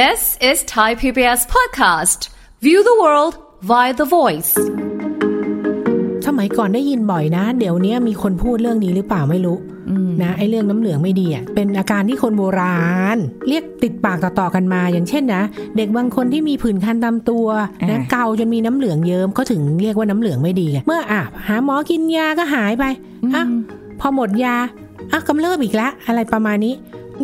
This is Thai PBS podcast. View the world via the voice. สมัยก่อนได้ยินบ่อยนะเดี๋ยวนี้มีคนพูดเรื่องนี้หรือเปล่าไม่รู้นะไอ้เรื่องน้ำเหลืองไม่ดีอ่ะเป็นอาการที่คนโบราณเรียกติดปากต่อๆกันมาอย่างเช่นนะเด็กบางคนที่มีผื่นคันตามตัวนะเกาจนมีน้ำเหลืองเยิ้มก็ถึงเรียกว่าน้ำเหลืองไม่ดีเมื่อหาหมอกินยาก็หายไปพอหมดยาก็กำเริบอีกแล้วอะไรประมาณนี้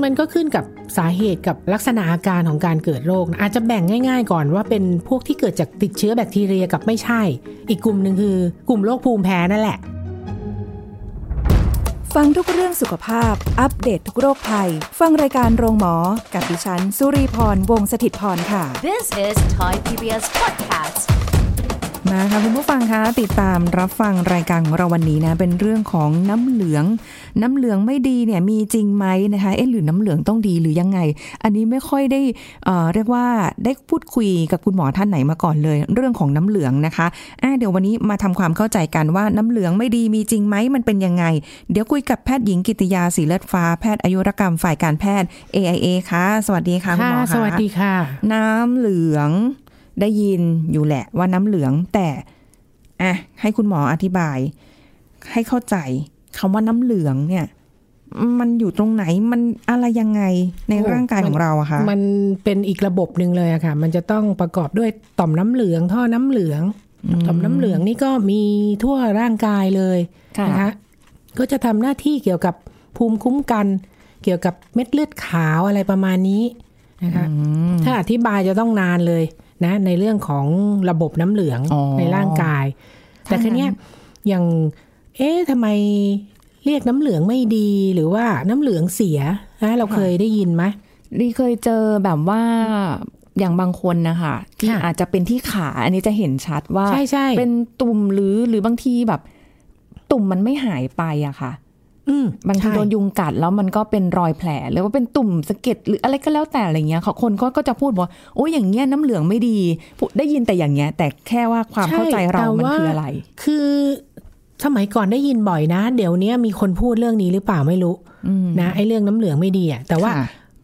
มันก็ขึ้นกับสาเหตุกับลักษณะอาการของการเกิดโรคอาจจะแบ่งง่ายๆก่อนว่าเป็นพวกที่เกิดจากติดเชื้อแบคทีเรียกับไม่ใช่อีกกลุ่มนึงคือกลุ่มโรคภูมิแพ้นั่นแหละฟังทุกเรื่องสุขภาพอัปเดต ทุกโรคภัยฟังรายการโรงหมอกับดิฉันสุรีพรวงศ์สถิตพรค่ะ This is Thai PBS podcastมาค่ะคุณผู้ฟังคะติดตามรับฟังรายการของเราวันนี้นะเป็นเรื่องของน้ำเหลืองไม่ดีเนี่ยมีจริงไหมนะคะหรือน้ำเหลืองต้องดีหรือยังไงอันนี้ไม่ค่อยได้เรียกว่าได้พูดคุยกับคุณหมอท่านไหนมาก่อนเลยเรื่องของน้ำเหลืองนะคะเดี๋ยววันนี้มาทำความเข้าใจกันว่าน้ำเหลืองไม่ดีมีจริงไหมมันเป็นยังไงเดี๋ยวคุยกับแพทย์หญิงกิติยาศรีเลือดฟ้าแพทย์อายุรกรรมฝ่ายการแพทย์ AIA ค่ะสวัสดีค่ะคุณหมอค่ะสวัสดีค่ะน้ำเหลืองได้ยินอยู่แหละว่าน้ำเหลืองแต่ให้คุณหมออธิบายให้เข้าใจคำว่าน้ำเหลืองเนี่ยมันอยู่ตรงไหนมันอะไรยังไงในร่างกายของเราอะคะมันเป็นอีกระบบนึงเลยอะค่ะมันจะต้องประกอบด้วยต่อมน้ำเหลืองท่อน้ำเหลืองต่อมน้ำเหลืองนี่ก็มีทั่วร่างกายเลยนะคะก็จะทำหน้าที่เกี่ยวกับภูมิคุ้มกันเกี่ยวกับเม็ดเลือดขาวอะไรประมาณนี้นะคะถ้าอธิบายจะต้องนานเลยนะในเรื่องของระบบน้ำเหลืองในร่างกายแต่ครั้งนี้อย่างทำไมเรียกน้ำเหลืองไม่ดีหรือว่าน้ำเหลืองเสียนะเราเคยได้ยินไหมดีเคยเจอแบบว่าอย่างบางคนนะคะที่อาจจะเป็นที่ขาอันนี้จะเห็นชัดว่าเป็นตุ่มหรือบางทีแบบตุ่มมันไม่หายไปอะค่ะบางทีโดนยุงกัดแล้วมันก็เป็นรอยแผลหรือว่าเป็นตุ่มสะเก็ดหรืออะไรก็แล้วแต่อะไรเงี้ยคนก็จะพูดว่าโอ้ยอย่างเงี้ยน้ำเหลืองไม่ดีได้ยินแต่อย่างเงี้ยแต่แค่ว่าความเข้าใจเรามันคืออะไรคือสมัยก่อนได้ยินบ่อยนะเดี๋ยวนี้มีคนพูดเรื่องนี้หรือเปล่าไม่รู้นะไอ้เรื่องน้ำเหลืองไม่ดีอ่ะแต่ว่า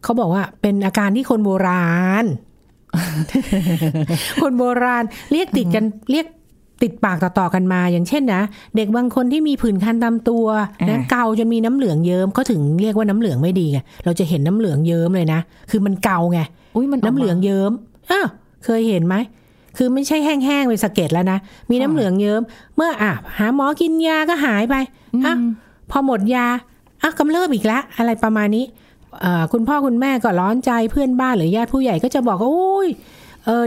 เขาบอกว่าเป็นอาการที่คนโบราณ คนโบราณเรียกติดกันเรียกติดปากต่อๆกันมาอย่างเช่นนะเด็กบางคนที่มีผื่นคันตามตัวนะเกาจนมีน้ำเหลืองเยิ้มก็ถึงเรียกว่าน้ำเหลืองไม่ดีไงเราจะเห็นน้ำเหลืองเยิ้มเลยนะคือมันเกาไงน้ำเหลืองเยิ้มเคยเห็นไหมคือไม่ใช่แห้งๆเป็นสะเก็ดแล้วนะมีน้ำเหลืองเยิ้มเมื่อหาหมอกินยาก็หายไปพอหมดยาก็เริ่มอีกแล้วอะไรประมาณนี้คุณพ่อคุณแม่ก็ร้อนใจเพื่อนบ้านหรือญาติผู้ใหญ่ก็จะบอกว่าโอ้ย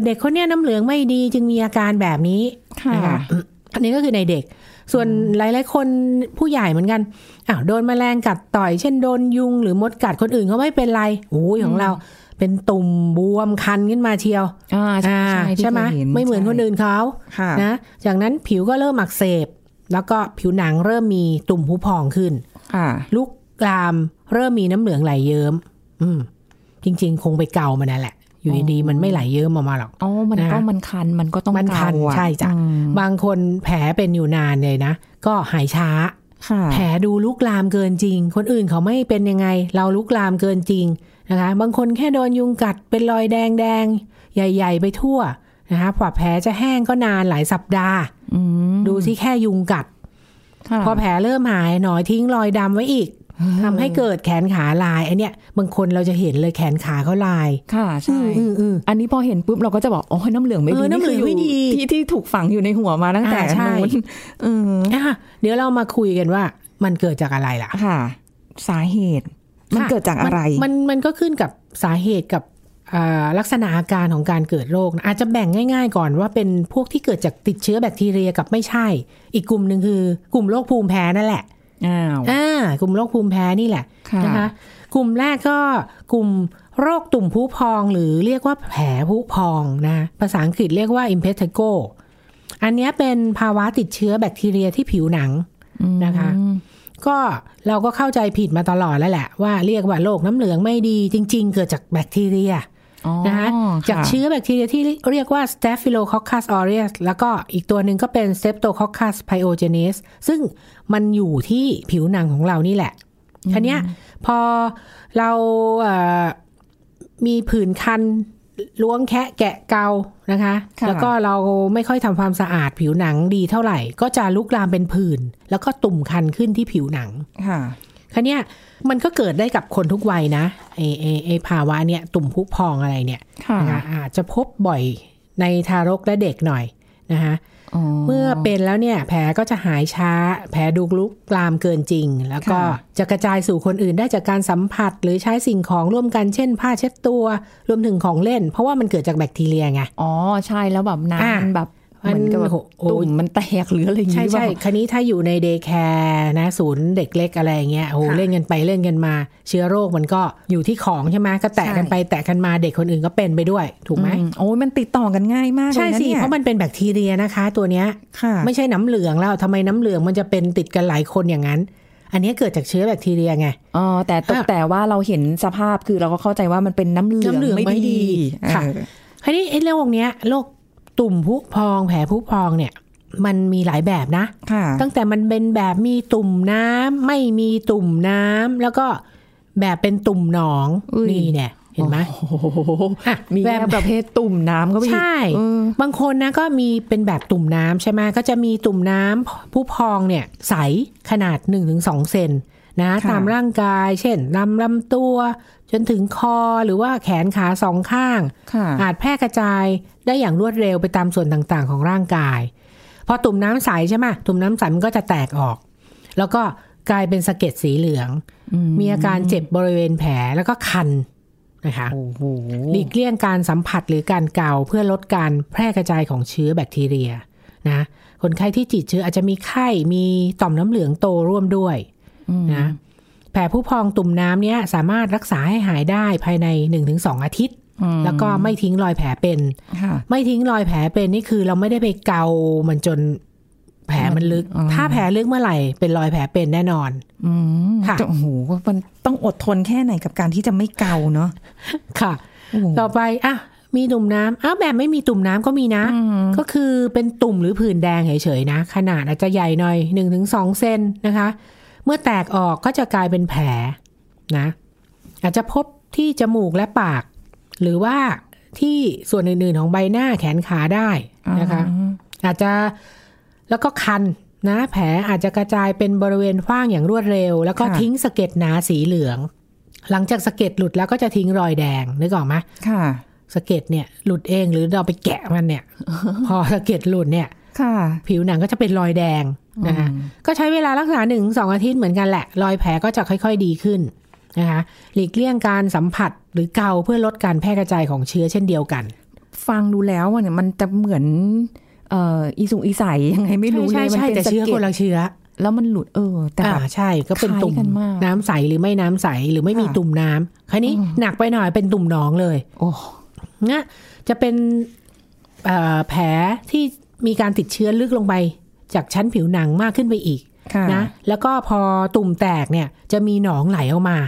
เด็กคนนี้น้ำเหลืองไม่ดีจึงมีอาการแบบนี้ค่ะอันนี้ก็คือในเด็กส่วนหลายๆคนผู้ใหญ่เหมือนกันโดนแมลงกัดต่อยเช่นโดนยุงหรือมดกัดคนอื่นเขาไม่เป็นไรโอ้ยของเราเป็นตุ่มบวมคันขึ้นมาเชียวใช่ไหมไม่เหมือนคนอื่นเขานะจากนั้นผิวก็เริ่มอักเสบแล้วก็ผิวหนังเริ่มมีตุ่มผุพองขึ้นลุกลามเริ่มมีน้ำเหลืองไหลเยิ้มจริงๆคงไปเกามานั่นแหละอยู่ดีๆมันไม่ไหลเยิ้มออกมาหรอกมันก็มันคันมันก็ต้องคันใช่จ้ะบางคนแผลเป็นอยู่นานเลยนะก็หายช้าแผลดูลุกลามเกินจริงคนอื่นเขาไม่เป็นยังไงเราลุกลามเกินจริงนะคะบางคนแค่โดนยุงกัดเป็นรอยแดงๆใหญ่ๆไปทั่วนะคะกว่าแผลจะแห้งก็นานหลายสัปดาห์ดูสิแค่ยุงกัดพอแผลเริ่มหายหนอทิ้งรอยดำไว้อีกทำให้เกิดแขนขาลายอันเนี้ยบางคนเราจะเห็นเลยแขนขาเขาลายค่ะใช่อันนี้พอเห็นปุ๊บเราก็จะบอกโอ้ยน้ำเหลืองไม่ดีนี่คือที่ถูกฝังอยู่ในหัวมาตั้งแต่นู้นเดี๋ยวเรามาคุยกันว่ามันเกิดจากอะไรล่ะค่ะสาเหตุมันเกิดจากอะไรมันก็ขึ้นกับสาเหตุกับลักษณะอาการของการเกิดโรคอาจจะแบ่งง่ายๆก่อนว่าเป็นพวกที่เกิดจากติดเชื้อแบคทีเรียกับไม่ใช่อีกกลุ่มนึงคือกลุ่มโรคภูมิแพ้นั่นแหละกลุ่มโรคภูมิแพ้นี่แหละนะคะกลุ่มแรกก็กลุ่มโรคตุ่มผุพองหรือเรียกว่าแผลผุพองนะภาษาอังกฤษเรียกว่า impetigo อันนี้เป็นภาวะติดเชื้อแบคทีเรียที่ผิวหนังนะคะก็เราก็เข้าใจผิดมาตลอดแล้วแหละว่าเรียกว่าโรคน้ำเหลืองไม่ดีจริงๆเกิดจากแบคทีเรียนะคะจากเชื้อแบคทีเรียที่เรียกว่า Staphylococcus aureus แล้วก็อีกตัวหนึ่งก็เป็น Streptococcus pyogenes ซึ่งมันอยู่ที่ผิวหนังของเรานี่แหละทีเนี้ยพอเรา มีผื่นคันล้วงแคะแกะเกานะคะแล้วก็เราไม่ค่อยทำความสะอาดผิวหนังดีเท่าไหร่ก็จะลุกลามเป็นผื่นแล้วก็ตุ่มคันขึ้นที่ผิวหนังค่ะเนี่ยมันก็เกิดได้กับคนทุกวัยนะไอภาวะเนี่ยตุ่มพุพองอะไรเนี่ยนะคะอาจจะพบบ่อยในทารกและเด็กหน่อยนะคะเมื่อเป็นแล้วเนี่ยแผลก็จะหายช้าแผลดูลุกลามเกินจริงแล้วก็จะกระจายสู่คนอื่นได้จากการสัมผัสหรือใช้สิ่งของร่วมกันเช่นผ้าเช็ดตัวรวมถึงของเล่นเพราะว่ามันเกิดจากแบคทีเรียไงอ๋อใช่แล้วแบบน้ำแบบมันก็แบบตุ่มมันแตกหรืออะไรอย่างเงี้ยใช่ใช่คราวนี้ถ้าอยู่ในเดย์แคร์นะศูนย์เด็กเล็กอะไรเงี้ยโอ้เล่นกันไปเล่นกันมาเชื้อโรคมันก็อยู่ที่ของใช่ไหมก็แตะกันไปแตะกันมาเด็กคนอื่นก็เป็นไปด้วยถูกไหมโอ้ยมันติดต่อกันง่ายมากเลยนะเนี่ยใช่สิเพราะมันเป็นแบคทีเรียนะคะตัวเนี้ยไม่ใช่น้ำเหลืองแล้วทำไมน้ำเหลืองมันจะเป็นติดกันหลายคนอย่างนั้นอันนี้เกิดจากเชื้อแบคทีเรียไงอ๋อแต่ว่าเราเห็นสภาพคือเราก็เข้าใจว่ามันเป็นน้ำเหลืองไม่ดีค่ะคราวนี้ไอ้โรคตุ่มพุพองแผลพุพองเนี่ยมันมีหลายแบบนะตั้งแต่มันเป็นแบบมีตุ่มน้ำไม่มีตุ่มน้ำแล้วก็แบบเป็นตุ่มหนองนี่เนี่ยเห็นไหมมีแบบประเภทตุ่มน้ำก็ใช่บางคนนะก็มีเป็นแบบตุ่มน้ำใช่ไหมก็จะมีตุ่มน้ำพุพองเนี่ยใสขนาด 1-2 เซนนะตามร่างกายเช่นลำตัวจนถึงคอหรือว่าแขนขาสองข้างอาจแพร่กระจายได้อย่างรวดเร็วไปตามส่วนต่างๆของร่างกายพอตุ่มน้ำใสใช่ไหมตุ่มน้ำใสมันก็จะแตกออกแล้วก็กลายเป็นสะเก็ดสีเหลืองมีอาการเจ็บบริเวณแผลแล้วก็คันนะคะหลีกเลี่ยงการสัมผัสหรือการเกาเพื่อลดการแพร่กระจายของเชื้อแบคทีเรียนะคนไข้ที่ติดเชื้ออาจจะมีไข้มีต่อมน้ำเหลืองโตร่วมด้วยนะแผลผู้พองตุ่มน้ำเนี้ยสามารถรักษาให้หายได้ภายใน 1-2 อาทิตย์แล้วก็ไม่ทิ้งรอยแผลเป็นไม่ทิ้งรอยแผลเป็นนี่คือเราไม่ได้ไปเกามันจนแผลมันลึกถ้าแผลลึกเมื่อไหร่เป็นรอยแผลเป็นแน่นอนค่ะโอ้โหมันต้องอดทนแค่ไหนกับการที่จะไม่เกาเนาะค่ะต่อไปอ่ะมีตุ่มน้ำแบบไม่มีตุ่มน้ำก็มีนะก็คือเป็นตุ่มหรือผื่นแดงเฉยๆนะขนาดอาจจะใหญ่หน่อย 1-2 เซนนะคะเมื่อแตกออกก็จะกลายเป็นแผลนะอาจจะพบที่จมูกและปากหรือว่าที่ส่วนอื่นๆของใบหน้าแขนขาได้นะคะอาจจะแล้วก็คันนะแผลอาจจะกระจายเป็นบริเวณกว้างอย่างรวดเร็วแล้วก็ทิ้งสะเก็ดหนาสีเหลืองหลังจากสะเก็ดหลุดแล้วก็จะทิ้งรอยแดงนึกออกไหมค่ะสะเก็ดเนี่ยหลุดเองหรือเราไปแกะมันเนี่ยพอสะเก็ดหลุดเนี่ยผิวหนังก็จะเป็นรอยแดงนะคะก็ใช้เวลารักษา 1-2 อาทิตย์เหมือนกันแหละรอยแผลก็จะค่อยๆดีขึ้นนะคะหลีกเลี่ยงการสัมผัสหรือเกาเพื่อลดการแพร่กระจายของเชื้อเช่นเดียวกันฟังดูแล้วเนี่ยมันจะเหมือนอีสุงอีใสยังไงไม่รู้เลยมันเป็นเชื้อคนละเชื้อแล้วมันหลุดแต่ใช่ก็เป็นตุ่มน้ำใสหรือไม่น้ำใสหรือไม่มีตุ่มน้ำคราวนี้หนักไปหน่อยเป็นตุ่มหนองเลยโอ้เนี่ยจะเป็นแผลที่มีการติดเชื้อลึกลงไปจากชั้นผิวหนังมากขึ้นไปอีกนะแล้วก็พอตุ่มแตกเนี่ยจะมีหนองไหลออกมา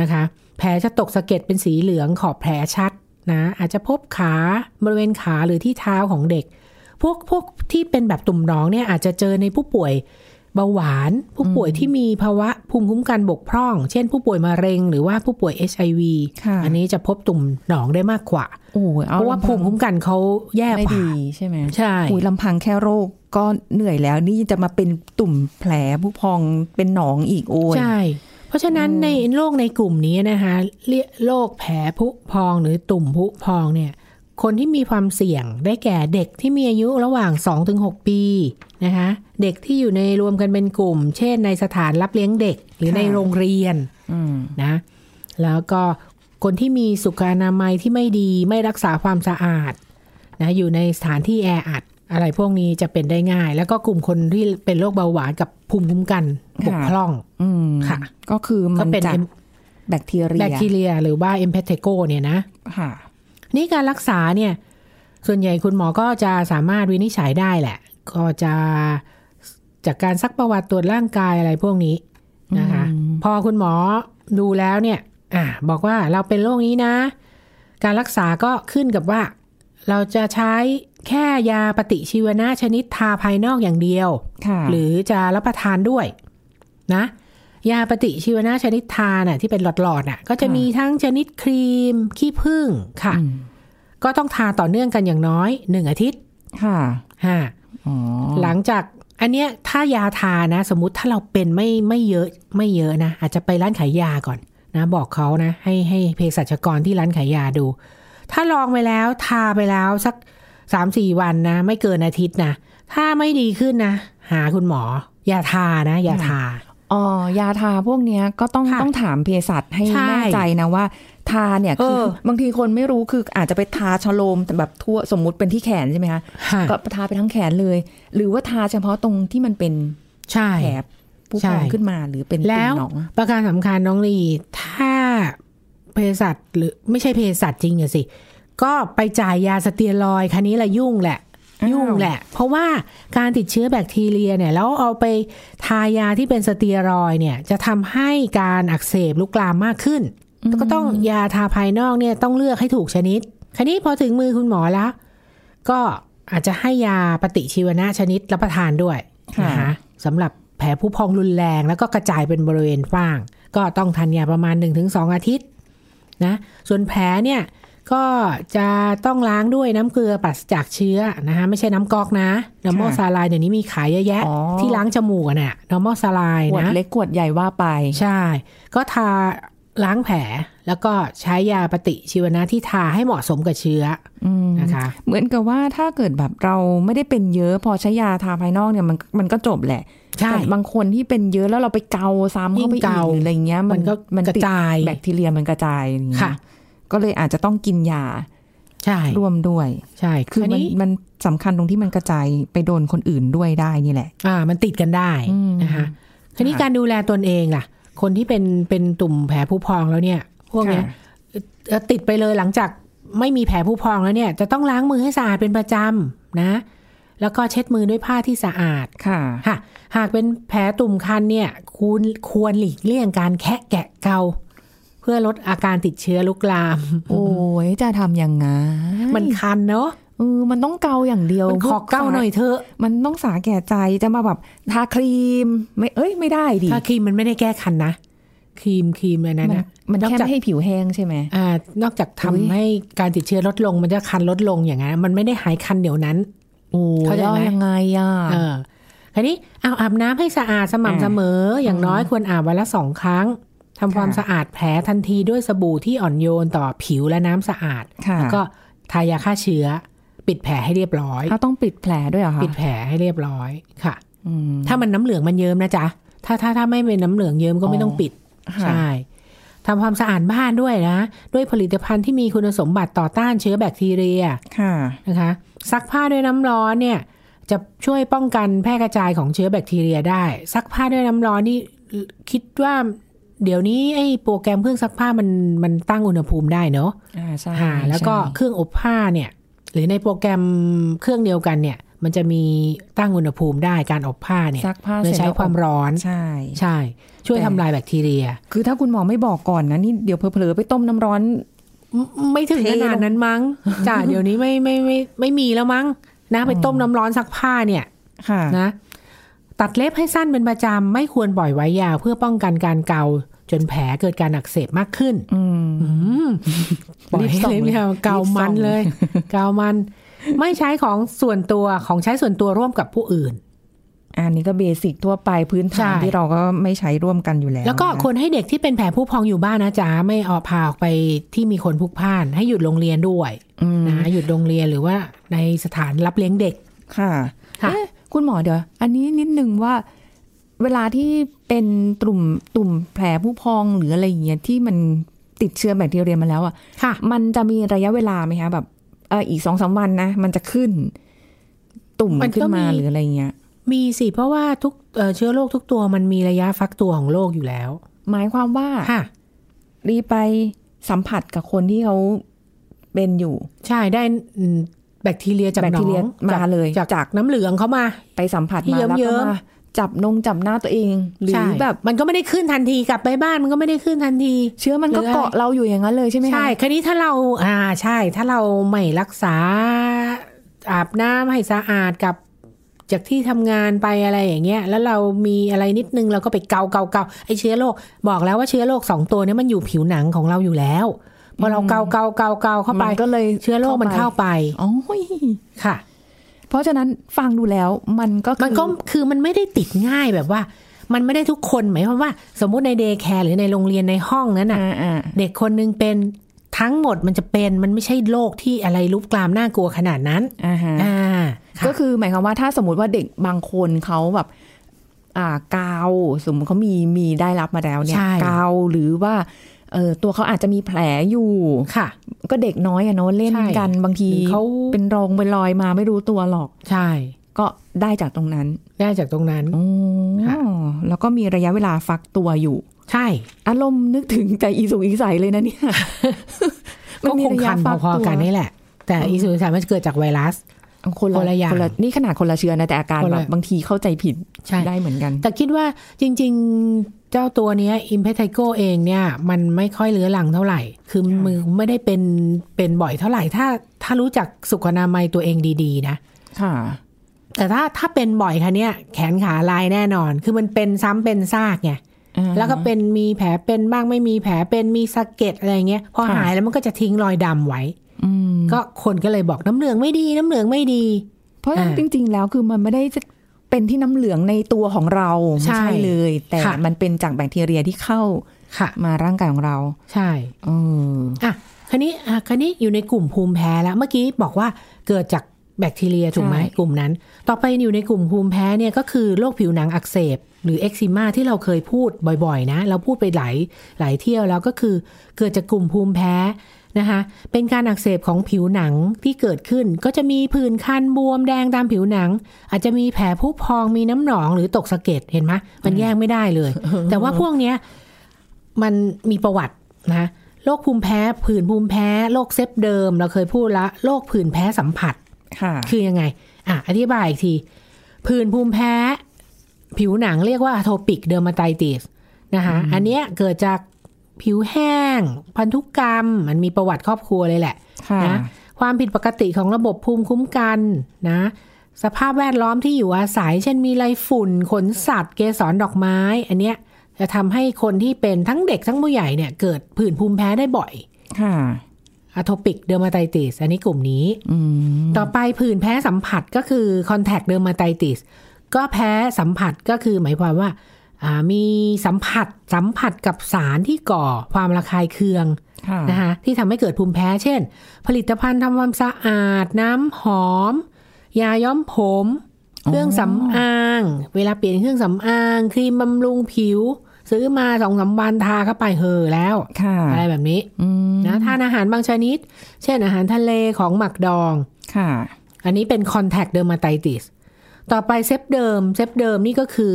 นะคะแผลจะตกสะเก็ดเป็นสีเหลืองขอบแผลชัดนะอาจจะพบขาบริเวณขาหรือที่เท้าของเด็กพวกที่เป็นแบบตุ่มหนองเนี่ยอาจจะเจอในผู้ป่วยเบาหวานผู้ป่วยที่มีภาวะภูมิคุ้มกันบกพร่องเช่นผู้ป่วยมะเร็งหรือว่าผู้ป่วย HIV อันนี้จะพบตุ่มหนองได้มากกว่าเพราะว่าภูมิคุ้มกันเขาแย่กว่าใช่ไหมใช่ลำพังแค่โรคก็เหนื่อยแล้วนี่จะมาเป็นตุ่มแผลผู้พองเป็นหนองอีกโอ้ยใช่เพราะฉะนั้นในโรคในกลุ่มนี้นะคะเรียกโรคแผลผู้พองหรือตุ่มผู้พองเนี่ยคนที่มีความเสี่ยงได้แก่เด็กที่มีอายุระหว่าง 2-6 ปีนะคะเด็กที่อยู่ในรวมกันเป็นกลุ่มเช่นในสถานรับเลี้ยงเด็กหรือในโรงเรียนนะแล้วก็คนที่มีสุขอนามัยที่ไม่ดีไม่รักษาความสะอาดนะอยู่ในสถานที่แออัดอะไรพวกนี้จะเป็นได้ง่ายแล้วก็กลุ่มคนที่เป็นโรคเบาหวานกับภูมิคุ้มกันบกพร่องค่ะก็คือมันเป็นแบคทีเรียหรือว่า impetigo เนี่ยนะค่ะนี่การรักษาเนี่ยส่วนใหญ่คุณหมอก็จะสามารถวินิจฉัยได้แหละก็จะจากการซักประวัติตรวจร่างกายอะไรพวกนี้นะคะพอคุณหมอดูแล้วเนี่ยบอกว่าเราเป็นโรคนี้นะการรักษาก็ขึ้นกับว่าเราจะใช้แค่ยาปฏิชีวนะชนิดทาภายนอกอย่างเดียวหรือจะรับประทานด้วยนะ ยาปฏิชีวนะชนิดทาน่ะที่เป็นหลอดๆน่ะก็จะมีทั้งชนิดครีมขี้ผึ้งค่ะก็ต้องทาต่อเนื่องกันอย่างน้อย1อาทิตย์ค่ะหลังจากอันเนี้ยถ้ายาทานะสมมุติถ้าเราเป็นไม่เยอะนะอาจจะไปร้านขายยาก่อนนะบอกเขานะให้เภสัชกรที่ร้านขายยาดูถ้าลองไปแล้วทาไปแล้วสัก 3-4 วันนะไม่เกินอาทิตย์นะถ้าไม่ดีขึ้นนะหาคุณหมอยาทานะยาทาอ๋อยาทาพวกเนี้ยก็ต้องถามเภสัชให้แน่ใจนะว่าทาเนี่ยคือบางทีคนไม่รู้คืออาจจะไปทาชโลมแบบทั่วสมมุติเป็นที่แขนใช่ไหมคะก็ทาไปทั้งแขนเลยหรือว่าทาเฉพาะตรงที่มันเป็นแผลผู้พองขึ้นมาหรือเป็นตุ่มหนองประการสำคัญน้องลีถ้าเภสัชหรือไม่ใช่เภสัชจริงอะสิก็ไปจ่ายยาสเตียรอยด์คันนี้ละยุ่งแหละเพราะว่าการติดเชื้อแบคทีเรียเนี่ยแล้วเอาไปทายาที่เป็นสเตียรอยด์เนี่ยจะทำให้การอักเสบลุกลามมากขึ้นก็ต้องยาทาภายนอกเนี่ยต้องเลือกให้ถูกชนิดคันนี้พอถึงมือคุณหมอแล้วก็อาจจะให้ยาปฏิชีวนะชนิดรับประทานด้วยนะคะสำหรับแผลผู้พองรุนแรงแล้วก็กระจายเป็นบริเวณฟ่างก็ต้องทานยาประมาณ 1-2 อาทิตย์นะส่วนแผลเนี่ยก็จะต้องล้างด้วยน้ำเกลือปราศจากเชื้อนะคะไม่ใช่น้ำก๊อกนะนอร์มอลซาไลน์เดี๋ยวนี้มีขายเยอะแยะที่ล้างจมูกน่ะนอร์มอลซาไลน์นะขวดเล็กขวดใหญ่ว่าไปใช่ก็ทาล้างแผลแล้วก็ใช้ยาปฏิชีวนะที่ทาให้เหมาะสมกับเชื้อนะคะเหมือนกับว่าถ้าเกิดแบบเราไม่ได้เป็นเยอะพอใช้ยาทาภายนอกเนี่ยมันก็จบแหละแต่บางคนที่เป็นเยอะแล้วเราไปเกาซ้ำเข้าไปอีกหรืออะไรเงี้ยมันก็กระจายแบคทีเรียมันกระจายอย่างเงี้ยก็เลยอาจจะต้องกินยาร่วมด้วยใช่คือมันสำคัญตรงที่มันกระจายไปโดนคนอื่นด้วยได้นี่แหละมันติดกันได้นะคะทีนี้การดูแลตนเองล่ะคนที่เป็นตุ่มแผลผู้พองแล้วเนี่ยพวกนี้ติดไปเลยหลังจากไม่มีแผลผู้พองแล้วเนี่ยจะต้องล้างมือให้สะอาดเป็นประจำนะแล้วก็เช็ดมือด้วยผ้าที่สะอาดค่ะหากเป็นแผลตุ่มคันเนี่ยควรหลีกเลี่ยงการแคะแกะเกาเพื่อลดอาการติดเชื้อลุกลามโอ้ยจะทำยังไงมันคันเนาะมันต้องเกาอย่างเดียวขอเกาหน่อยเถอะมันต้องสาแก่ใจจะมาแบบทาครีมไม่ไม่ได้ดิทาครีมมันไม่ได้แก้คันนะครีมอะไรนั้นมันแค่ให้ผิวแห้งใช่ไหมนอกจากทำให้การติดเชื้อลดลงมันจะคันลดลงอย่างนั้นมันไม่ได้หายคันเดี๋ยวนั้นเขาจะยังไงอ่ะทีนี้เอาอาบน้ำให้สะอาดสม่ำเสมออย่างน้อยควรอาบวันละ2ครั้งทำความสะอาดแผลทันทีด้วยสบู่ที่อ่อนโยนต่อผิวและน้ำสะอาดแล้วก็ทายาฆ่าเชื้อปิดแผลให้เรียบร้อยต้องปิดแผลด้วยเหรอคะปิดแผลให้เรียบร้อยค่ะถ้ามันน้ำเหลืองมันเยิ้มนะจ๊ะถ้าไม่เป็นน้ำเหลืองเยิ้มก็ไม่ต้องปิดใช่ทำความสะอาดบ้านด้วยนะด้วยผลิตภัณฑ์ที่มีคุณสมบัติต่อต้านเชื้อแบคทีเรียนะคะซักผ้าด้วยน้ำร้อนเนี่ยจะช่วยป้องกันแพร่กระจายของเชื้อแบคทีเรียได้ซักผ้าด้วยน้ำร้อนนี่คิดว่าเดี๋ยวนี้ไอ้โปรแกรมเครื่องซักผ้ามันตั้งอุณหภูมิได้เนาะใช่แล้วก็เครื่องอบผ้าเนี่ยหรือในโปรแกรมเครื่องเดียวกันเนี่ยมันจะมีตั้งอุณหภูมิได้การอบผ้าเนี่ยโดยใช้ความร้อนใช่ช่วยทำลายแบคทีเรียคือถ้าคุณหมอไม่บอกก่อนนะนี่เดี๋ยวเผลอๆไปต้มน้ำร้อนไม่ถึงขนาดนั้นมั้งจ้ะเดี๋ยวนี้ไม่มีแล้วมั้งนะไปต้มน้ำร้อนซักผ้าเนี่ยนะตัดเล็บให้สั้นเป็นประจำไม่ควรปล่อยไว้ยาวเพื่อป้องกันการเกาจนแผลเกิดการอักเสบมากขึ้นปล่อยให้เล็บยาวเกามันเลยเกามันไม่ใช้ของส่วนตัวของใช้ส่วนตัวร่วมกับผู้อื่นอันนี้ก็เบสิกทั่วไปพื้นฐานที่เราก็ไม่ใช้ร่วมกันอยู่แล้วแล้วก็ควรให้เด็กที่เป็นแผลผู้พองอยู่บ้านนะจ๊ะไม่เอาพาออกไปที่มีคนพลุกพล่านให้หยุดโรงเรียนด้วยนะหยุดโรงเรียนหรือว่าในสถานรับเลี้ยงเด็กค่ะคุณหมอเดี๋ยวอันนี้นิดนึงว่าเวลาที่เป็นตุ่มแผลผู้พองหรืออะไรอย่างเงี้ยที่มันติดเชื้อแบคทีเรียมาแล้วอ่ะมันจะมีระยะเวลาไหมคะแบบอีก 2-3 วันนะมันจะขึ้นตุ่มขึ้นมาหรืออะไรเงี้ยมีสิเพราะว่าทุกเชื้อโรคทุกตัวมันมีระยะฟักตัวของโรคอยู่แล้วหมายความว่ารีไปสัมผัสกับคนที่เขาเป็นอยู่ใช่ได้แบคทีเรียจากน้องมาเลยจากน้ำเหลืองเขามาไปสัมผัสมาแล้วก็มาจับหน้าตัวเองหรือแบบมันก็ไม่ได้ขึ้นทันทีกลับไปบ้านมันก็ไม่ได้ขึ้นทันทีเชื้อมันก็เกาะเราอยู่อย่างนั้นเลยใช่ไหมคะใช่คันนี้ถ้าเราใช่ถ้าเราไม่รักษาอาบน้ำให้สะอาดกับ จากที่ทำงานไปอะไรอย่างเงี้ยแล้วเรามีอะไรนิดนึงเราก็ไปเกาไอ้เชื้อโรคบอกแล้วว่าเชื้อโรค2ตัวนี้มันอยู่ผิวหนังของเราอยู่แล้วพอเราเกาเข้าไปก็เลยเชื้อโรคมันเข้าไปอ๋อค่ะเพราะฉะนั้นฟังดูแล้วมันก็คือมันไม่ได้ติดง่ายแบบว่ามันไม่ได้ทุกคนหมายความว่าสมมุติในเดย์แคร์หรือในโรงเรียนในห้องนั้นน่ะเด็กคนนึงเป็นทั้งหมดมันจะเป็นมันไม่ใช่โรคที่อะไรลุกลามน่ากลัวขนาดนั้นก็คือหมายความว่าถ้าสมมติว่าเด็กบางคนเขาแบบเกาสมมติเขามีได้รับมาแล้วเนี่ยเกาหรือว่าตัวเขาอาจจะมีแผลอยู่ค่ะก็เด็กน้อยอะเนาะเล่นกันบางทีเขาเป็นรองเป็นรอยมาไม่รู้ตัวหรอกใช่ก็ได้จากตรงนั้นอ๋อแล้วก็มีระยะเวลาฟักตัวอยู่ใช่อารมณ์นึกถึงแต่อีสุกอีใสเลยนะเนี่ยก็คงคันพอๆกันนี่แหละแต่อีสุกอีใสมันเกิดจากไวรัสคนละอย่างนี่ขนาดคนละเชื้อนะแต่อาการแบบบางทีเข้าใจผิดได้เหมือนกันแต่คิดว่าจริงๆเจ้าตัวนี้ impetigo เองเนี่ยมันไม่ค่อยเลื้อรังเท่าไหร่คือมือไม่ได้เป็นบ่อยเท่าไหร่ถ้ารู้จักสุขอนามัยตัวเองดีๆนะค่ะแต่ถ้าเป็นบ่อยค่ะเนี่ยแขนขาลายแน่นอนคือมันเป็นซ้ำเป็นซากไงแล้วก็เป็นมีแผลเป็นบ้างไม่มีแผลเป็นมีสะเก็ดอะไรเงี้ยพอหายแล้วมันก็จะทิ้งรอยดำไว้ก็คนก็เลยบอกน้ำเหลืองไม่ดีเพราะจริงๆแล้วคือมันไม่ได้เป็นที่น้ำเหลืองในตัวของเราไม่ใช่เลยแต่มันเป็นจากแบคทีเรียที่เข้ามาร่างกายของเราใช่อ่ะคันนี้อยู่ในกลุ่มภูมิแพ้แล้วเมื่อกี้บอกว่าเกิดจากแบคทีเรียถูกไหมกลุ่มนั้นต่อไปอยู่ในกลุ่มภูมิแพ้เนี่ยก็คือโรคผิวหนังอักเสบหรือเอ็กซิม่าที่เราเคยพูดบ่อยๆนะเราพูดไปหลายเที่ยวแล้วก็คือเกิดจากกลุ่มภูมิแพ้นะคะเป็นการอักเสบของผิวหนังที่เกิดขึ้นก็จะมีผื่นคันบวมแดงตามผิวหนังอาจจะมีแผลผุพองมีน้ำหนองหรือตกสะเก็ดเห็นไหมมันแยกไม่ได้เลย แต่ว่าพวกเนี้ยมันมีประวัตินะโรคภูมิแพ้ผื่นภูมิแพ้โรคเซปเดิมเราเคยพูดละโรคผื่นแพ้สัมผัสคือยังไงอธิบายอีกทีผื่นภูมิแพ้ผิวหนังเรียกว่าอะโทปิกเดอร์มาไทติสนะคะอันเนี้ยเกิดจากผิวแห้งพันธุกรรมมันมีประวัติครอบครัวเลยแหละนะความผิดปกติของระบบภูมิคุ้มกันนะสภาพแวดล้อมที่อยู่อาศัยเช่นมีไรฝุ่นขนสัตว์เกสรดอกไม้อันเนี้ยจะทำให้คนที่เป็นทั้งเด็กทั้งผู้ใหญ่เนี่ยเกิดผื่นภูมิแพ้ได้บ่อยอะโทปิกเดอร์มาไทติสอันนี้กลุ่มนี้ต่อไปผื่นแพ้สัมผัสก็คือคอนแทคเดอร์มาไทติสก็แพ้สัมผัสก็คือหมายความว่ามีสัมผัสกับสารที่ก่อความระคายเคืองนะคะที่ทำให้เกิดภูมิแพ้เช่นผลิตภัณฑ์ทำความสะอาดน้ำหอมยาย้อมผมเครื่องสำอางเวลาเปลี่ยนเครื่องสำอางครีมบำรุงผิวซื้อมา 2-3 วันทาเข้าไปเห่อแล้วอะไรแบบนี้นะทานอาหารบางชนิดเช่นอาหารทะเลของหมักดองอันนี้เป็น contact dermatitis ต่อไปเซปเดิมนี่ก็คือ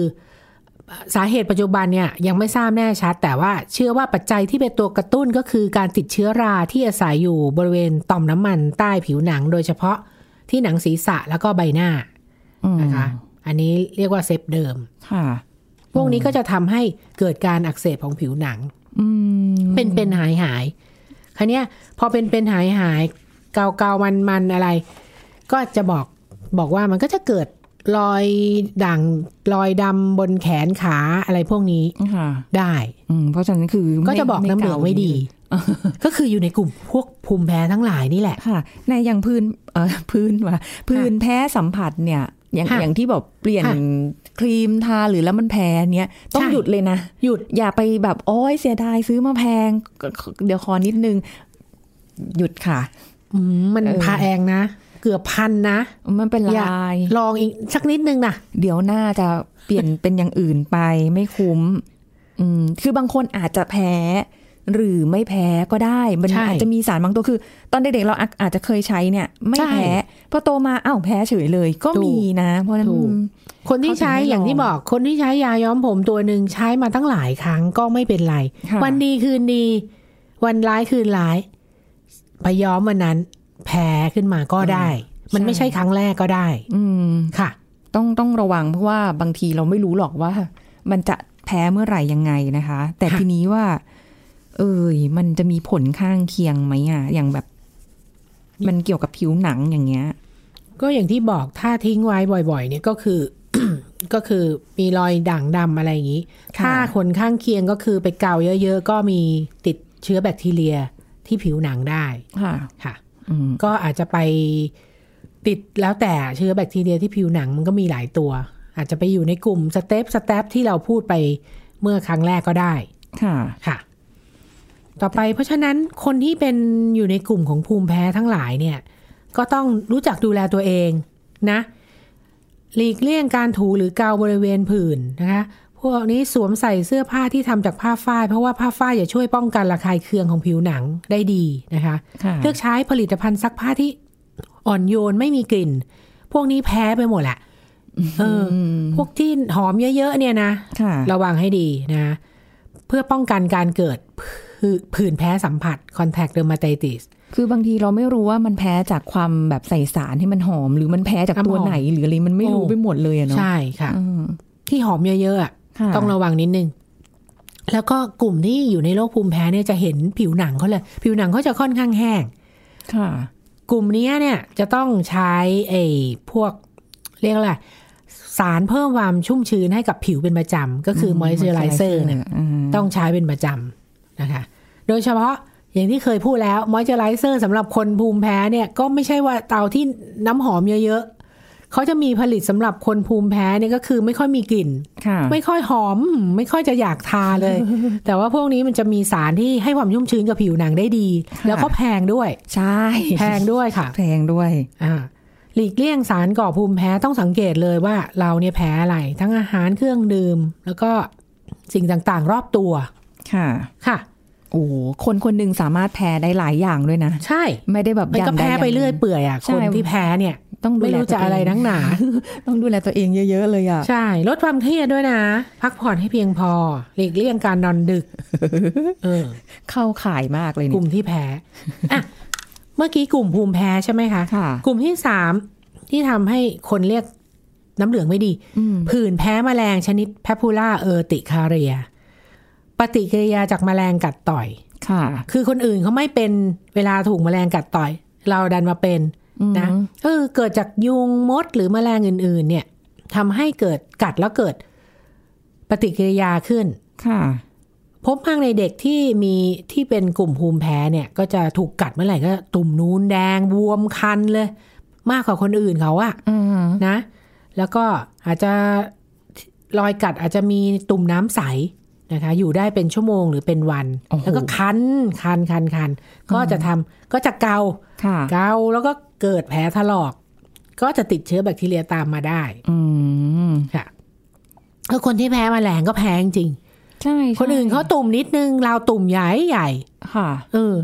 สาเหตุปัจจุบันเนี่ยยังไม่ทราบแน่ชัดแต่ว่าเชื่อว่าปัจจัยที่เป็นตัวกระตุ้นก็คือการติดเชื้อราที่อาศัยอยู่บริเวณต่อมน้ำมันใต้ผิวหนังโดยเฉพาะที่หนังศีรษะแล้วก็ใบหน้านะคะอันนี้เรียกว่าเซปเดิมพวกนี้ก็จะทำให้เกิดการอักเสบของผิวหนังเป็นหายคราวเนี้ยพอเป็นหายเกามันอะไรก็จะบอกว่ามันก็จะเกิดรอยด่างรอยดำบนแขนขาอะไรพวกนี้ได้เพราะฉะนั้นคือก็จะบอกน้ำเหลืองไม่ดีก็คืออยู่ในกลุ่มพวกภูมิแพ้ทั้งหลายนี่แหละค่ะในอย่างพื้นแพ้สัมผัสเนี่ยอย่างที่แบบเปลี่ยนครีมทาหรือแล้วมันแพ้เนี้ยต้องหยุดเลยนะหยุดอย่าไปแบบโอ๊ยเสียดายซื้อมาแพงเดี๋ยวขอนิดนึงหยุดค่ะมันพาแองนะเกือบพันนะมันเป็นลายลองอีกสักนิดนึงนะเดี๋ยวหน้าจะเปลี่ยน เป็นอย่างอื่นไปไม่คุ้มคือบางคนอาจจะแพ้หรือไม่แพ้ก็ได้มันอาจจะมีสารบางตัวคือตอนเด็กๆเราอาจจะเคยใช้เนี่ยไม่แพ้พอโตมาอ้าวแพ้เฉยเลยก็มีนะเพราะนั้นคนที่ใช้อย่างที่บอกคนที่ใช้ยาย้อมผมตัวนึงใช้มาตั้งหลายครั้งก็ไม่เป็นไรวันดีคืนดีวันร้ายคืนร้ายไปย้อมวันนั้นแพ้ขึ้นมาก็ได้มันไม่ใช่ครั้งแรกก็ได้ค่ะต้องระวังเพราะว่าบางทีเราไม่รู้หรอกว่ามันจะแพ้เมื่อไหร่ยังไงนะคะแต่ทีนี้ว่ามันจะมีผลข้างเคียงไหมอ่ะอย่างแบบมันเกี่ยวกับผิวหนังอย่างเงี้ย ก็อย่างที่บอกถ้าทิ้งไว้บ่อยๆเนี่ยก็คือ มีรอยด่างดำอะไรอย่างนี้ถ้าขนข้างเคียงก็คือไปเกาเยอะๆก็มีติดเชื้อแบคทีเรียที่ผิวหนังได้ค่ะก็อาจจะไปติดแล้วแต่เชื้อแบคทีเรียที่ผิวหนังมันก็มีหลายตัวอาจจะไปอยู่ในกลุ่มสเต็ปที่เราพูดไปเมื่อครั้งแรกก็ได้ค่ะต่อไปเพราะฉะนั้นคนที่เป็นอยู่ในกลุ่มของภูมิแพ้ทั้งหลายเนี่ยก็ต้องรู้จักดูแลตัวเองนะหลีกเลี่ยงการถูหรือเกาบริเวณผื่นนะคะพวกนี้สวมใส่เสื้อผ้าที่ทำจากผ้าฝ้ายเพราะว่าผ้าฝ้ายจะช่วยป้องกันระคายเคืองของผิวหนังได้ดีนะคะเลือกใช้ผลิตภัณฑ์ซักผ้าที่อ่อนโยนไม่มีกลิ่นพวกนี้แพ้ไปหมดแหละพวกที่หอมเยอะๆเนี่ยนะระวังให้ดีนะเพื่อป้องกันการเกิดผื่นแพ้สัมผัส contact dermatitis คือบางทีเราไม่รู้ว่ามันแพ้จากความแบบใส่สารที่มันหอมหรือมันแพ้จากตัวไหนหรืออะไรมันไม่รู้ไปหมดเลยเนาะใช่ค่ะที่หอมเยอะๆต้องระวังนิดนึงแล้วก็กลุ่มที่อยู่ในโรคภูมิแพ้เนี่ยจะเห็นผิวหนังเขาเลยผิวหนังเขาจะค่อนข้างแห้งกลุ่มนี้เนี่ยจะต้องใช้พวกเรียกอะไรสารเพิ่มความชุ่มชื้นให้กับผิวเป็นประจำก็คือ moisturizer เนี่ยต้องใช้เป็นประจำนะคะโดยเฉพาะอย่างที่เคยพูดแล้ว moisturizer สำหรับคนภูมิแพ้เนี่ยก็ไม่ใช่ว่าเตาที่น้ำหอมเยอะๆเขาจะมีผลิตสำหรับคนภูมิแพ้เนี่ยก็คือไม่ค่อยมีกลิ่นไม่ค่อยหอมไม่ค่อยจะอยากทาเลย แต่ว่าพวกนี้มันจะมีสารที่ให้ความชุ่มชื้นกับผิวหนังได้ดี แล้วก็แพงด้วยใช่แพงด้วยค่ะแพงด้วยหลีกเลี่ยงสารก่อภูมิแพ้ต้องสังเกตเลยว่าเราเนี่ยแพ้อะไรทั้งอาหารเครื่องดื่มแล้วก็สิ่งต่างๆรอบตัวค่ะค่ะโอ้คนหนึ่งสามารถแพ้ได้หลายอย่างด้วยนะใช่ไม่ได้แบบอย่างใดอย่างหนึ่งก็แพ้ไปเรื่อยเปื่อยอ่ะคนที่แพ้เนี่ยต้องไม่รู้จะอะไรนักหนา ต้องดูแลตัวเองเยอะๆเลยอ่ะใช่ลดความเครียดด้วยนะพักผ่อนให้เพียงพอหลีกเลี่ยงการนอนดึกเข้าข่ายมากเลยกลุ่มที่แพ้อ่ะเมื่อกี้กลุ่มภูมิแพ้ใช่ไหมคะกลุ่มที่3ที่ทำให้คนเรียกน้ำเหลืองไม่ดีผื่นแพ้แมลงชนิด Papular Urticaria ปฏิกิริยาจากแมลงกัดต่อยคือคนอื่นเขาไม่เป็นเวลาถูกแมลงกัดต่อยเราดันมาเป็นนะเกิดจากยุงมดหรือแมลงอื่นๆเนี่ยทำให้เกิดกัดแล้วเกิดปฏิกิริยาขึ้นพบข้างในเด็กที่มีที่เป็นกลุ่มภูมิแพ้เนี่ยก็จะถูกกัดเมื่อไหร่ก็ตุ่มนูนแดงบวมคันเลยมากกว่าคนอื่นเขาอะนะแล้วก็อาจจะรอยกัดอาจจะมีตุ่มน้ำใสนะคะอยู่ได้เป็นชั่วโมงหรือเป็นวันแล้วก็คันก็จะทำก็จะเกาแล้วก็เกิดแผลถลอกก็จะติดเชื้อแบคทีเรียตามมาได้ค่ะก็คนที่แพ้แมลงก็แพ้จริงใช่คนอื่นเขาตุ่มนิดนึงเราตุ่มใหญ่ค่ะ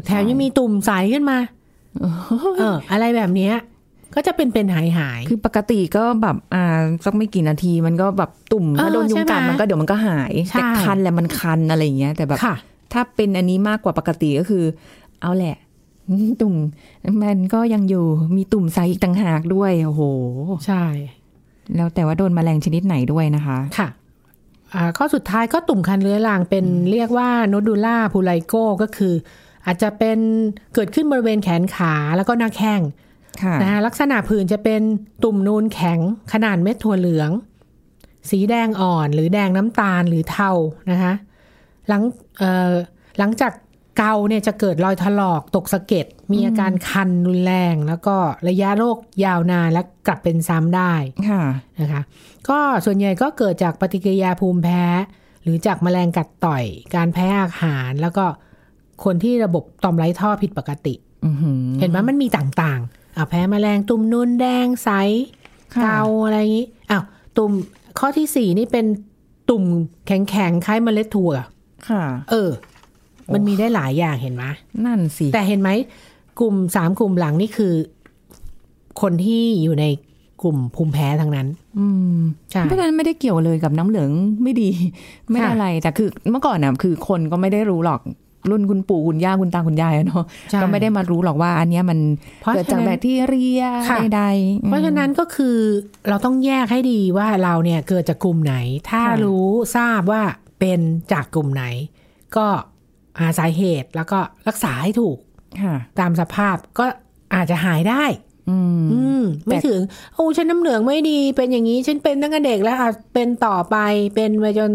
แถมยังมีตุ่มใสขึ้นมาอะไรแบบนี้ก็จะเป็นหายคือปกติก็แบบสักไม่กี่นาทีมันก็แบบตุ่มถ้าโดนยุงกัดมันก็เดี๋ยวมันก็หายแต่คันแหละมันคันอะไรอย่างเงี้ยแต่แบบถ้าเป็นอันนี้มากกว่าปกติก็คือเอาแหละตุ่มมันก็ยังอยู่มีตุ่มใสอีกต่างหากด้วยโอ้โหใช่แล้วแต่ว่าโดนแมลงชนิดไหนด้วยนะคะค่ะข้อสุดท้ายก็ตุ่มคันเรื้อรังเป็นเรียกว่าโนดูล่าพูไลโก้ก็คืออาจจะเป็นเกิดขึ้นบริเวณแขนขาแล้วก็หน้าแข้งนะคะลักษณะผื่นจะเป็นตุ่มนูนแข็งขนาดเม็ดถั่วเหลืองสีแดงอ่อนหรือแดงน้ำตาลหรือเทานะคะหลังจากเกาเนี่ยจะเกิดรอยถลอกตกสะเก็ดมีอาการคันรุนแรงแล้วก็ระยะโรคยาวนานและกลับเป็นซ้ำได้นะคะก็ส่วนใหญ่ก็เกิดจากปฏิกิริยาภูมิแพ้หรือจากแมลงกัดต่อยการแพ้อาหารแล้วก็คนที่ระบบต่อมไร้ท่อผิดปกติเห็นไหมมันมีต่างๆแพ้แมลงตุ่มนูนแดงใสเกาอะไรอย่างนี้ตุ่มข้อที่4นี่เป็นตุ่มแข็งๆคล้ายเมล็ดถั่วมันมีได้หลายอย่างเห็นไหมนั่นสิแต่เห็นไหมกลุ่ม3กลุ่มหลังนี่คือคนที่อยู่ในกลุ่มภูมิแพ้ทั้งนั้นใช่เพราะฉะนั้นไม่ได้เกี่ยวเลยกับน้ำเหลืองไม่ดีไม่ได้อะไรแต่คือเมื่อก่อนน่ะคือคนก็ไม่ได้รู้หรอกรุ่นคุณปู่คุณย่าคุณตาคุณยายเนาะก็ไม่ได้มารู้หรอกว่าอันเนี้ยมันเกิดจากแบคทีเรียใดๆเพราะฉะนั้นก็คือเราต้องแยกให้ดีว่าเราเนี่ยเกิดจากกลุ่มไหนถ้ารู้ทราบว่าเป็นจากกลุ่มไหนก็หาสาเหตุแล้วก็รักษาให้ถูกตามสภาพก็อาจจะหายได้ ไม่ถึงโอ้ฉันน้ำเหลืองไม่ดีเป็นอย่างนี้ฉันเป็นตั้งแต่เด็กแล้วค่ะเป็นต่อไปเป็นไปจน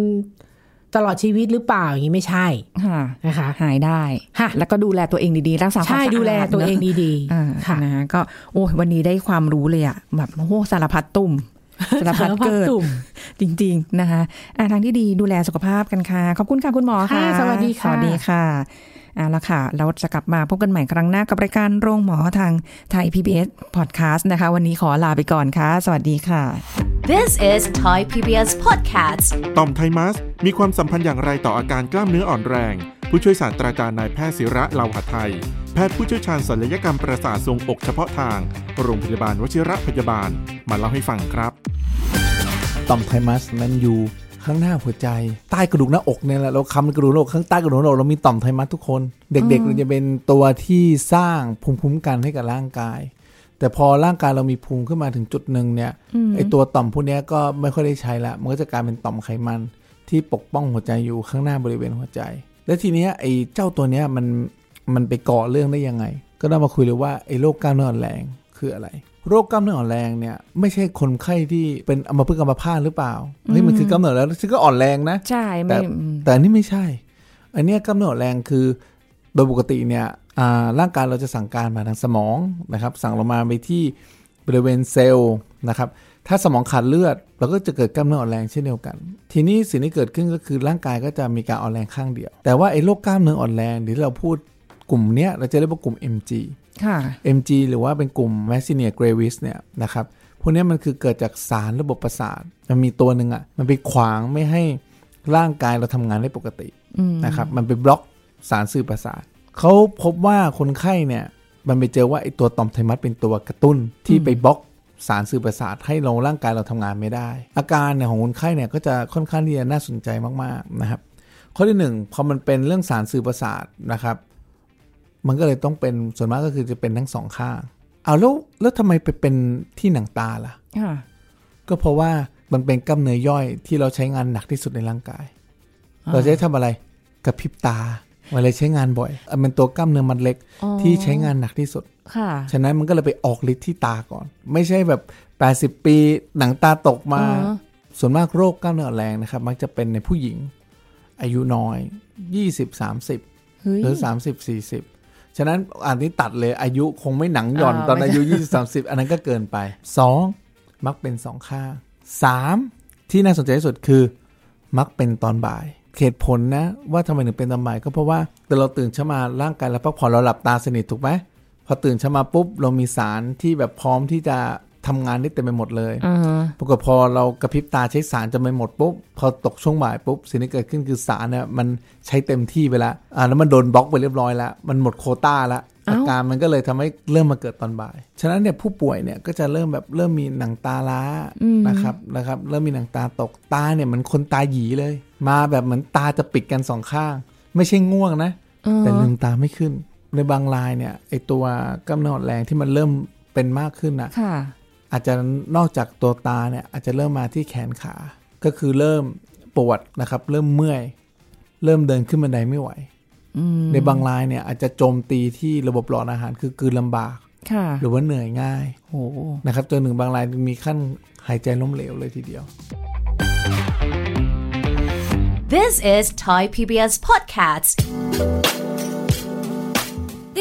ตลอดชีวิตหรือเปล่าอย่างนี้ไม่ใช่นะคะหายได้แล้วก็ดูแลตัวเองดีๆรักษาความสะอาดดูแลตัวเองดีๆค่ะนะก็โอ้วันนี้ได้ความรู้เลยอ่ะแบบโอ้สารพัดตุ่มสารพัดเกิดจริงๆนะคะทางที่ดีดูแลสุขภาพกันค่ะขอบคุณค่ะคุณหมอค่ะสวัสดีค่ะสวัสดีค่ะแล้วค่ะเราจะกลับมาพบกันใหม่ครั้งหน้ากับรายการโรงหมอทางไทย PBS Podcast นะคะวันนี้ขอลาไปก่อนค่ะสวัสดีค่ะ This is Thai PBS Podcast ต่อมไทมัสมีความสัมพันธ์อย่างไรต่ออาการกล้ามเนื้ออ่อนแรงผู้ช่วยศาสตราจารย์นายแพทย์ศิระเลาหะไทยแพทย์ผู้เชี่ยวชาญศัลยกรรมประสาททรงอกเฉพาะทางโรงพยาบาลวชิระพยาบาลมาเล่าให้ฟังครับต่อมไทมัสนั้นอยู่ข้างหน้าหัวใจใต้กระดูกหน้าอกเนี่ยแหละเราคำกระดูกหน้าอกข้างใต้กระดูกหน้าอกเรามีต่อมไทมัสทุกคนเด็กๆเราจะเป็นตัวที่สร้างภูมิคุ้มกันให้กับร่างกายแต่พอร่างกายเรามีภูมิขึ้นมาถึงจุดนึงเนี่ยไอตัวต่อมพวกนี้ก็ไม่ค่อยได้ใช้ละมันก็จะกลายเป็นต่อมไขมันที่ปกป้องหัวใจอยู่ข้างหน้าบริเวณหัวใจและทีเนี้ยไอเจ้าตัวเนี้ยมันไปก่อเรื่องได้ยังไงก็ต้องมาคุยเลยว่าไอโรคกล้ามเนื้ออ่อนแรงคืออะไรโรคกล้ามเนื้ออ่อนแรงเนี่ยไม่ใช่คนไข้ที่เป็นอัมพฤกษ์อัมพาตหรือเปล่าเฮ้ยมันคือกล้ามเนื้อแล้วซึ่งก็อ่อนแรงนะใช่แต่อันนี้ไม่ใช่อันนี้กล้ามเนื้ออ่อนแรงคือโดยปกติเนี่ยร่างกายเราจะสั่งการมาทางสมองนะครับสั่งลงมาไปที่บริเวณเซลล์นะครับถ้าสมองขาดเลือดเราก็จะเกิดกล้ามเนื้ออ่อนแรงเช่นเดียวกันทีนี้สิ่งที่เกิดขึ้นก็คือร่างกายก็จะมีการอ่อนแรงข้างเดียวแต่ว่าไอ้โรคกล้ามเนื้ออ่อนแรงที่เราพูดกลุ่มเนี้ยเราจะเรียกว่ากลุ่ม MG MG หรือว่าเป็นกลุ่ม myasthenia gravis เนี่ยนะครับพวกนี้มันคือเกิดจากสารระบบประสาทมันมีตัวหนึ่งอ่ะมันไปขวางไม่ให้ร่างกายเราทำงานได้ปกตินะครับมันไปบล็อกสารสื่อประสาทเขาพบว่าคนไข้เนี่ยมันไปเจอว่าไอ้ตัวต่อมไทมัสเป็นตัวกระตุ้นที่ไปบล็อกสารสื่อประสาทให้เราร่างกายเราทำงานไม่ได้อาการเนี่ยของคนไข้เนี่ยก็จะค่อนข้างที่จะน่าสนใจมากๆนะครับข้อที่หนึ่งพอมันเป็นเรื่องสารสื่อประสาทนะครับมันก็เลยต้องเป็นส่วนมากก็คือจะเป็นทั้งสองข้างเอาแล้วทำไมไปเป็นที่หนังตาล่ะก็เพราะว่ามันเป็นกล้ามเนื้อย่อยที่เราใช้งานหนักที่สุดในร่างกายเราจะทำอะไรกระพริบตาเวลาใช้งานบ่อยเป็นตัวกล้ามเนื้อมัดเล็กที่ใช้งานหนักที่สุดฉะนั้นมันก็เลยไปออกฤทธิ์ที่ตาก่อนไม่ใช่แบบ80ปีหนังตาตกมาส่วนมากโรคกล้ามเนื้ออ่อนแรงนะครับมักจะเป็นในผู้หญิงอายุน้อย20-30หรือ30-40ฉะนั้นอันนี้ตัดเลยอายุคงไม่หนังหย่อนตอนอายุ 20-30 อันนั้นก็เกินไป2มักเป็น2ข้าง3ที่น่าสนใจที่สุดคือมักเป็นตอนบ่ายเหตุผลนะว่าทำไมถึงเป็นตอนบ่ายก็เพราะว่าเราตื่นเช้ามาร่างกายเราพักผ่อนเราหลับตาสนิทถูกไหมพอตื่นเช้ามาปุ๊บเรามีสารที่แบบพร้อมที่จะทำงานได้เต็มไปหมดเลยปรากฏพอเรากระพริบตาใช้สารจะไม่หมดปุ๊บพอตกช่วงบ่ายปุ๊บสิ่งที่เกิดขึ้นคือสารเนี่ยมันใช้เต็มที่ไปแล้วแล้วมันโดนบล็อกไปเรียบร้อยแล้วมันหมดโควต้าแล้วอาการมันก็เลยทำให้เริ่มมาเกิดตอนบ่ายฉะนั้นเนี่ยผู้ป่วยเนี่ยก็จะเริ่มมีหนังตาล้านะครับเริ่มมีหนังตาตกตาเนี่ยเหมือนคนตาหยีเลยมาแบบเหมือนตาจะปิดกันสองข้างไม่ใช่ง่วงนะแต่ลืมตาไม่ขึ้นในบางรายเนี่ยไอตัวกล้ามเนื้ออ่อนแรงที่มันเริ่มเป็นมากขึ้นนะอาจจะนอกจากตัวตาเนี่ยอาจจะเริ่มมาที่แขนขาก็คือเริ่มปวดนะครับเริ่มเมื่อยเริ่มเดินขึ้นบันไดไม่ไหวในบางรายเนี่ยอาจจะโจมตีที่ระบบหลอดอาหารคือกลืนลำบากหรือว่าเหนื่อยง่ายนะครับจนถึงบางรายมีขั้นหายใจล้มเหลวเลยทีเดียว This is Thai PBS Podcast ต